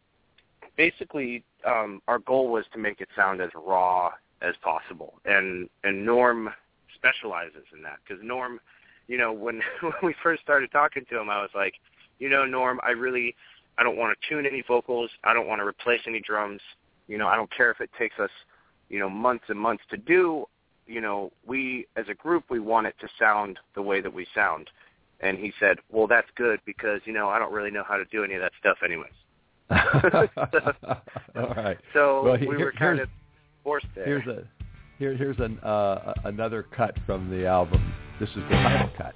basically, um, our goal was to make it sound as raw as possible, and and Norm specializes in that, because Norm, you know, when when we first started talking to him, I was like, you know, Norm, I really, I don't want to tune any vocals, I don't want to replace any drums, You know, I don't care if it takes us, you know, months and months to do. You know, we as a group, we want it to sound the way that we sound. And he said, well, that's good because, you know, I don't really know how to do any of that stuff anyways. so, All right. So well, here, we were kind of forced there. Here's, a, here, here's an, uh, another cut from the album. This is the title cut.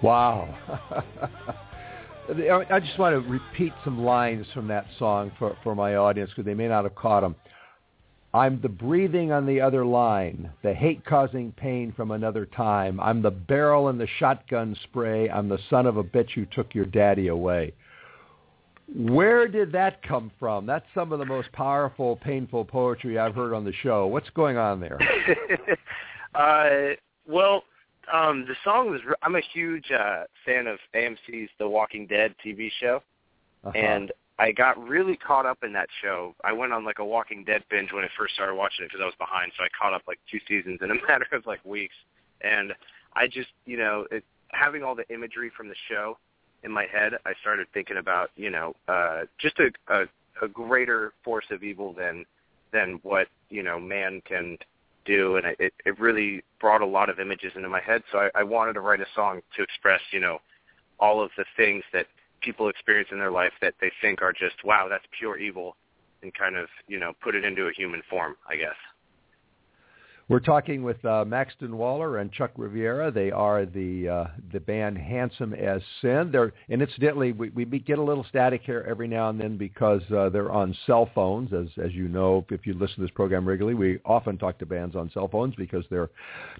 Wow. I just want to repeat some lines from that song for, for my audience because they may not have caught them. I'm the breathing on the other line, the hate-causing pain from another time. I'm the barrel and the shotgun spray. I'm the son of a bitch who took your daddy away. Where did that come from? That's some of the most powerful, painful poetry I've heard on the show. What's going on there? uh, well... Um, the song was, I'm a huge uh, fan of A M C's The Walking Dead T V show, uh-huh. and I got really caught up in that show. I went on like a Walking Dead binge when I first started watching it because I was behind, so I caught up like two seasons in a matter of like weeks. And I just, you know, it, having all the imagery from the show in my head, I started thinking about, you know, uh, just a, a, a greater force of evil than than what, you know, man can do, and it, it really brought a lot of images into my head, so I, I wanted to write a song to express, you know, all of the things that people experience in their life that they think are just, wow, that's pure evil, and kind of, you know, put it into a human form, I guess. We're talking with uh, Maxton Waller and Chuck Riviera. They are the uh, the band Handsome as Sin. They're, and incidentally, we, we get a little static here every now and then because uh, they're on cell phones. As as you know, if you listen to this program regularly, we often talk to bands on cell phones because they're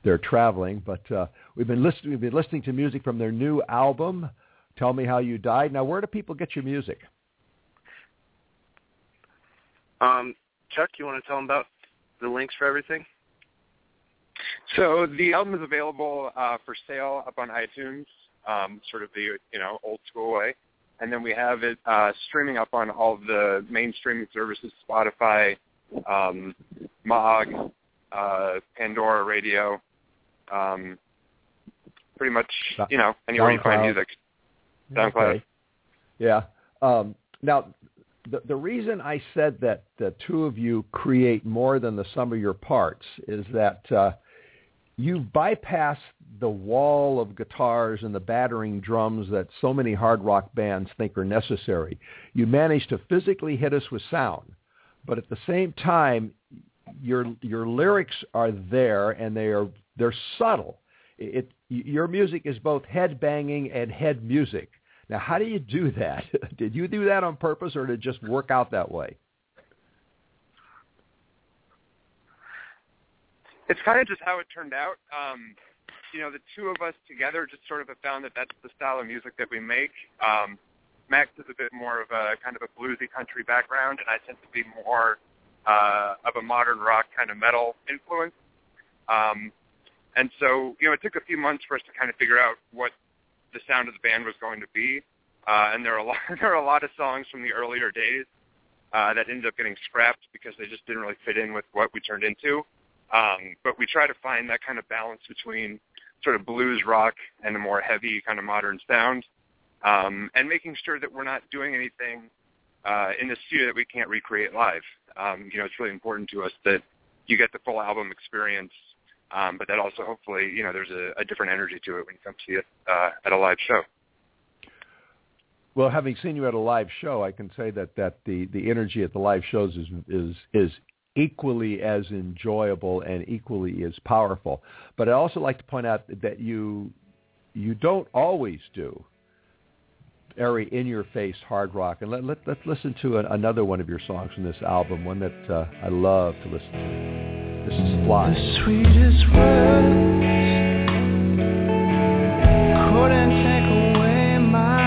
they're traveling. But uh, we've been listening we've been listening to music from their new album, Tell Me How You Died. Now, where do people get your music? Um, Chuck, you want to tell them about the links for everything? So the album is available uh, for sale up on iTunes, um, sort of the, you know, old school way. And then we have it uh, streaming up on all of the main streaming services, Spotify, um, Moog, uh, Pandora Radio, um, pretty much, you know, anywhere SoundCloud. You find music. SoundCloud. Okay. Yeah. Um, now, The, the reason I said that the two of you create more than the sum of your parts is that uh, you've bypassed the wall of guitars and the battering drums that so many hard rock bands think are necessary. You managed to physically hit us with sound, but at the same time, your your lyrics are there and they are they're subtle. It, it your music is both head banging and head music. Now, how do you do that? Did you do that on purpose, or did it just work out that way? It's kind of just how it turned out. Um, you know, the two of us together just sort of have found that that's the style of music that we make. Um, Max is a bit more of a kind of a bluesy country background, and I tend to be more uh, of a modern rock kind of metal influence. Um, and so, you know, it took a few months for us to kind of figure out what the sound of the band was going to be, uh, and there are a lot, there are a lot of songs from the earlier days uh, that ended up getting scrapped because they just didn't really fit in with what we turned into. Um, but we try to find that kind of balance between sort of blues rock and a more heavy kind of modern sound, um, and making sure that we're not doing anything uh, in the studio that we can't recreate live. Um, you know, it's really important to us that you get the full album experience, um, but that also hopefully, you know, there's a, a different energy to it when you come to it uh, at a live show. Well, having seen you at a live show, I can say that, that the, the energy at the live shows is is is equally as enjoyable and equally as powerful. But I also like to point out that you you don't always do airy, in-your-face hard rock. And let, let, let's listen to an, another one of your songs from this album, one that uh, I love to listen to. This is Fly. The sweetest words couldn't take away my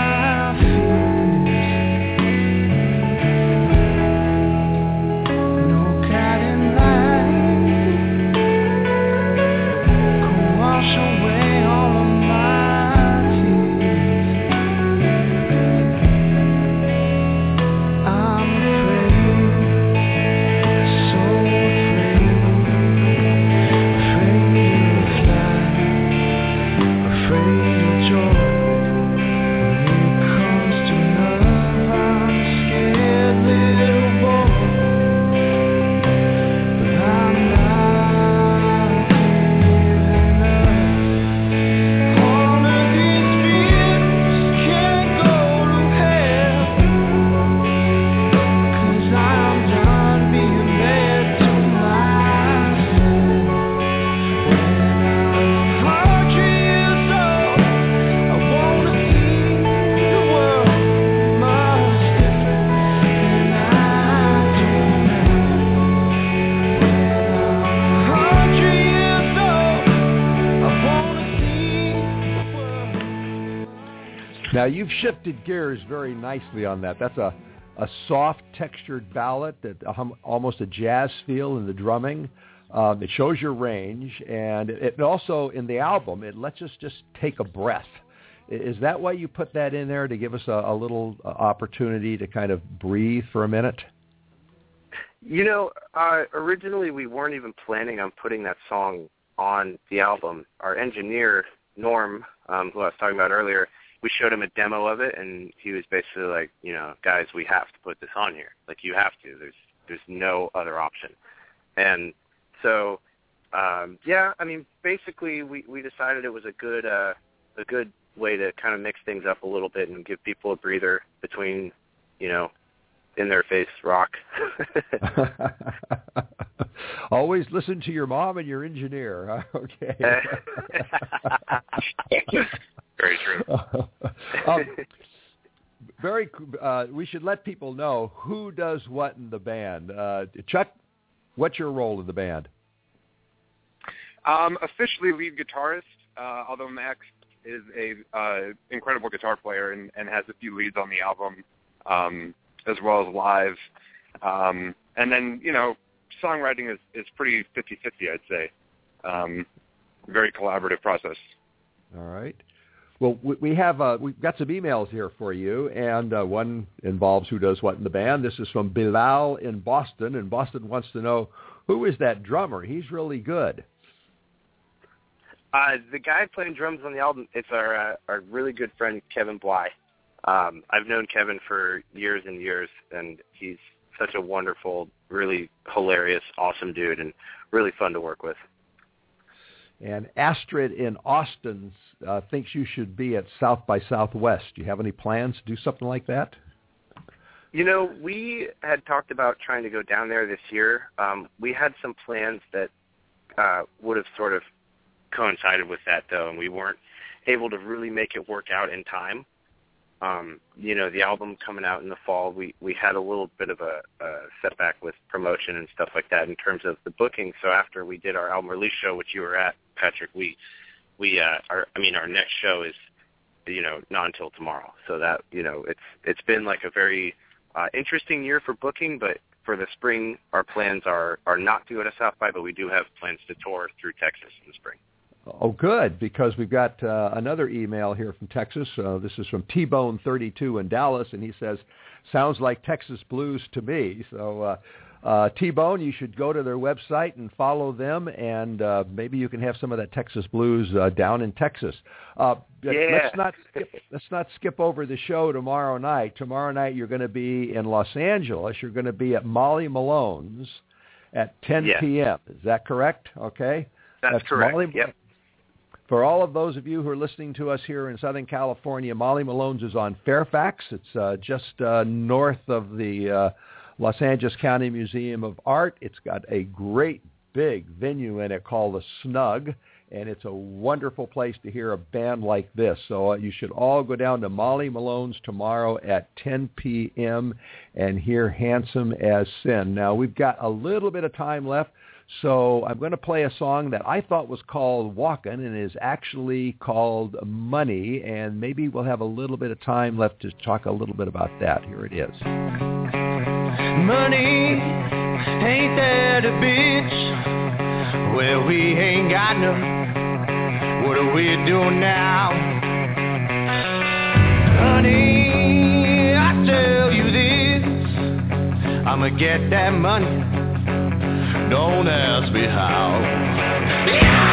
Now, you've shifted gears very nicely on that. That's a, a soft-textured ballad, that um, almost a jazz feel in the drumming. Um, it shows your range, and it, it also, in the album, it lets us just take a breath. Is that why you put that in there, to give us a, a little uh, opportunity to kind of breathe for a minute? You know, uh, originally we weren't even planning on putting that song on the album. Our engineer, Norm, um, who I was talking about earlier, we showed him a demo of it, and he was basically like, you know, guys, we have to put this on here. Like, you have to. There's there's no other option. And so, um, yeah, I mean, basically we, we decided it was a good uh, a good way to kind of mix things up a little bit and give people a breather between, you know, in-their-face rock. Always listen to your mom and your engineer. Huh? Okay. Very true. um, very. Uh, we should let people know who does what in the band. Uh, Chuck, what's your role in the band? Um, officially lead guitarist, uh, although Max is a uh, incredible guitar player and, and has a few leads on the album, um, as well as live. Um, and then, you know, songwriting is, is pretty fifty-fifty, I'd say. Um, very collaborative process. All right. Well, we have uh, we've got some emails here for you, and uh, one involves who does what in the band. This is from Bilal in Boston, and Boston wants to know, who is that drummer? He's really good. Uh, the guy playing drums on the album, it's our uh, our really good friend Kevin Bly. Um, I've known Kevin for years and years, and he's such a wonderful, really hilarious, awesome dude, and really fun to work with. And Astrid in Austin uh, thinks you should be at South by Southwest. Do you have any plans to do something like that? You know, we had talked about trying to go down there this year. Um, we had some plans that uh, would have sort of coincided with that, though, and we weren't able to really make it work out in time. Um, you know, the album coming out in the fall, we, we had a little bit of a, a setback with promotion and stuff like that in terms of the booking. So after we did our album release show, which you were at, Patrick, we, we, uh, our, I mean, our next show is, you know, not until tomorrow. So that, you know, it's, it's been like a very uh, interesting year for booking, but for the spring, our plans are, are not to go to South by, but we do have plans to tour through Texas in the spring. Oh, good, because we've got uh, another email here from Texas. Uh, this is from T-Bone thirty-two in Dallas, and he says, sounds like Texas blues to me. So uh, Uh, T-Bone, you should go to their website and follow them, and uh, maybe you can have some of that Texas blues uh, down in Texas. Uh, yeah. Let's not skip, let's not skip over the show tomorrow night. Tomorrow night you're going to be in Los Angeles. You're going to be at Molly Malone's at ten yes. p m. Is that correct? Okay. That's, That's correct. Molly, yep. For all of those of you who are listening to us here in Southern California, Molly Malone's is on Fairfax. It's uh, just uh, north of the uh, Los Angeles County Museum of Art. It's got a great big venue in it called the Snug, and it's a wonderful place to hear a band like this. So uh, you should all go down to Molly Malone's tomorrow at ten p m and hear Handsome as Sin. Now, we've got a little bit of time left, so I'm going to play a song that I thought was called Walkin' and is actually called Money, and maybe we'll have a little bit of time left to talk a little bit about that. Here it is. Money ain't that a bitch? Well, we ain't got none. What do we do now? Honey, I tell you this, I'ma get that money. Don't ask me how. Yeah!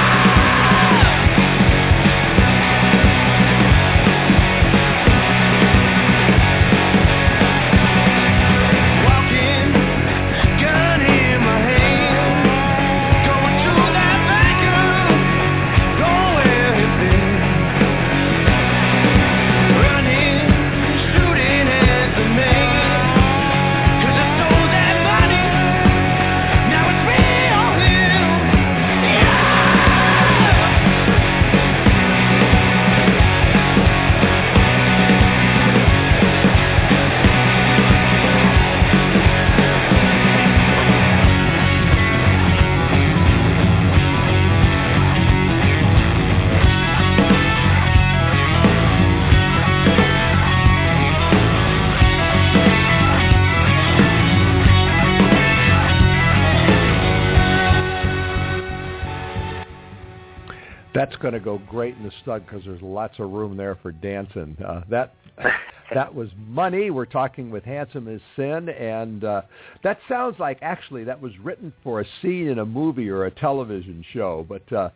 Walking, gun in my hand, going to that back room, going everything, running, shooting at the man. That's going to go great in the Stug because there's lots of room there for dancing. Uh, that that was Money. We're talking with Handsome as Sin, and uh, that sounds like actually that was written for a scene in a movie or a television show. But uh,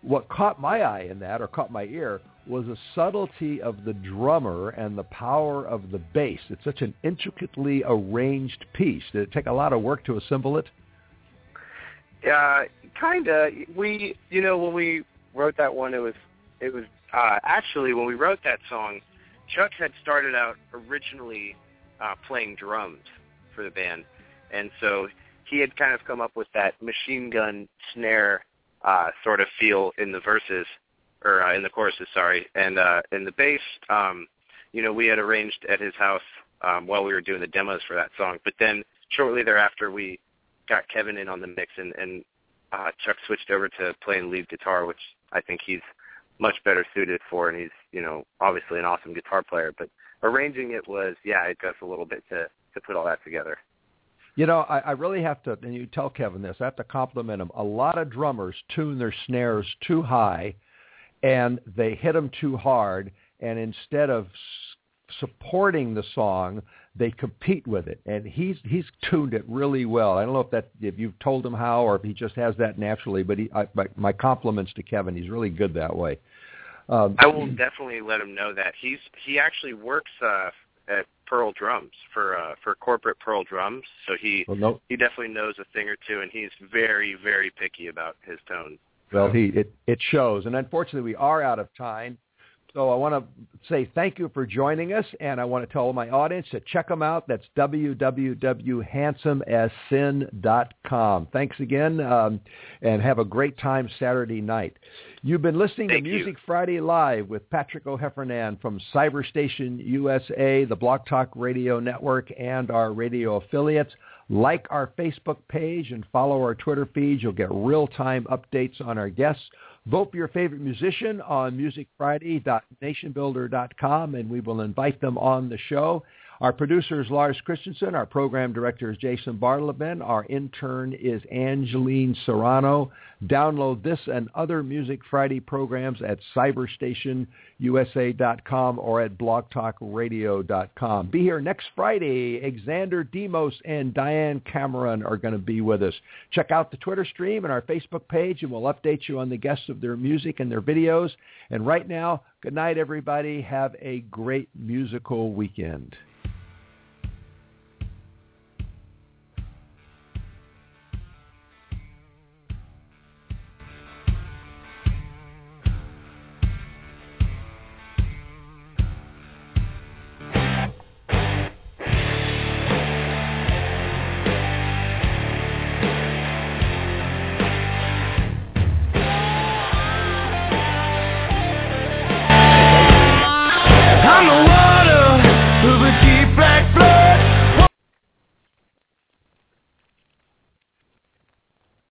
what caught my eye in that, or caught my ear, was the subtlety of the drummer and the power of the bass. It's such an intricately arranged piece. Did it take a lot of work to assemble it? Yeah, uh, kind of. We, you know, when we wrote that one, it was, it was uh, actually when we wrote that song, Chuck had started out originally uh, playing drums for the band, and so he had kind of come up with that machine gun snare uh, sort of feel in the verses, or uh, in the choruses, sorry, and uh, in the bass, um, you know, we had arranged at his house um, while we were doing the demos for that song, but then shortly thereafter we got Kevin in on the mix, and, and uh, Chuck switched over to playing lead guitar, which I think he's much better suited for, and he's, you know, obviously an awesome guitar player. But arranging it was, yeah, it took us a little bit to, to put all that together. You know, I, I really have to, and you tell Kevin this, I have to compliment him. A lot of drummers tune their snares too high, and they hit them too hard, and instead of supporting the song, they compete with it, and he's he's tuned it really well. I don't know if that if you've told him how or if he just has that naturally, but he, I, my, my compliments to Kevin. He's really good that way. Um, I will definitely let him know that he's he actually works uh, at Pearl Drums for uh, for corporate Pearl Drums, so he well, no. he definitely knows a thing or two, and he's very very picky about his tone. Well, he it it shows, and unfortunately, we are out of time. So I want to say thank you for joining us, and I want to tell my audience to check them out. That's w w w dot handsome as sin dot com. Thanks again, um, and have a great time Saturday night. You've been listening thank to you. Music Friday Live with Patrick O'Heffernan from Cyber Station U S A, the Block Talk Radio Network, and our radio affiliates. Like our Facebook page and follow our Twitter feed. You'll get real-time updates on our guests. Vote for your favorite musician on music friday dot nation builder dot com, and we will invite them on the show. Our producer is Lars Christensen. Our program director is Jason Bartleben. Our intern is Angeline Serrano. Download this and other Music Friday programs at cyber station u s a dot com or at block talk radio dot com. Be here next Friday. Xander Demos and Diane Cameron are going to be with us. Check out the Twitter stream and our Facebook page, and we'll update you on the guests of their music and their videos. And right now, good night, everybody. Have a great musical weekend.